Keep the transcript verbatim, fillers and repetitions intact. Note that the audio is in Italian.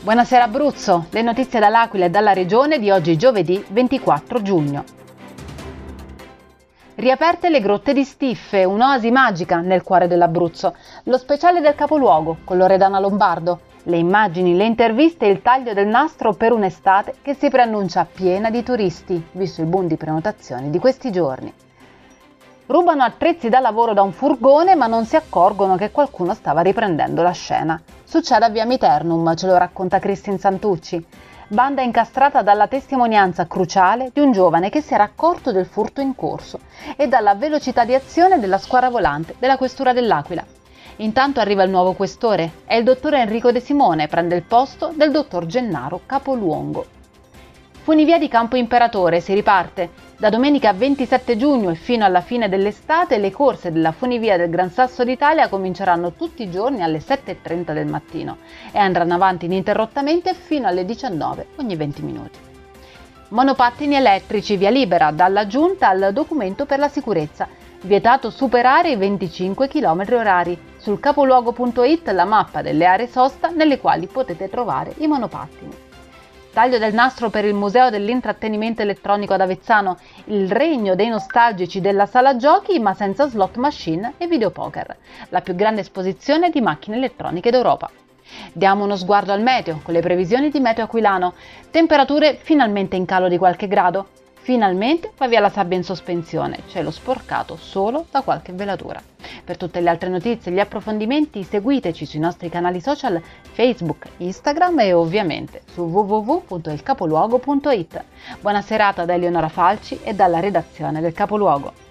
Buonasera Abruzzo, le notizie dall'Aquila e dalla regione di oggi giovedì ventiquattro giugno. Riaperte le grotte di Stiffe, un'oasi magica nel cuore dell'Abruzzo. Lo speciale del capoluogo con Loredana Lombardo. Le immagini, le interviste e il taglio del nastro per un'estate che si preannuncia piena di turisti, visto il boom di prenotazioni di questi giorni. Rubano attrezzi da lavoro da un furgone ma non si accorgono che qualcuno stava riprendendo la scena. Succede a Via Miternum, ce lo racconta Cristina Santucci. Banda incastrata dalla testimonianza cruciale di un giovane che si era accorto del furto in corso e dalla velocità di azione della squadra volante della questura dell'Aquila. Intanto arriva il nuovo questore e il dottor Enrico De Simone prende il posto del dottor Gennaro Capoluongo. Funivia di Campo Imperatore si riparte. Da domenica ventisette giugno e fino alla fine dell'estate le corse della funivia del Gran Sasso d'Italia cominceranno tutti i giorni alle sette e trenta del mattino e andranno avanti ininterrottamente fino alle diciannove ogni venti minuti. Monopattini elettrici, via libera dalla giunta al documento per la sicurezza. Vietato superare i venticinque chilometri orari. Sul capoluogo punto it la mappa delle aree sosta nelle quali potete trovare i monopattini. Taglio del nastro per il Museo dell'Intrattenimento Elettronico ad Avezzano, il regno dei nostalgici della sala giochi ma senza slot machine e videopoker, la più grande esposizione di macchine elettroniche d'Europa. Diamo uno sguardo al meteo con le previsioni di Meteo Aquilano, temperature finalmente in calo di qualche grado, finalmente va via la sabbia in sospensione, cielo sporcato solo da qualche velatura. Per tutte le altre notizie e gli approfondimenti seguiteci sui nostri canali social Facebook, Instagram e ovviamente su w w w punto il capoluogo punto it. Buona serata da Eleonora Falci e dalla redazione del Capoluogo.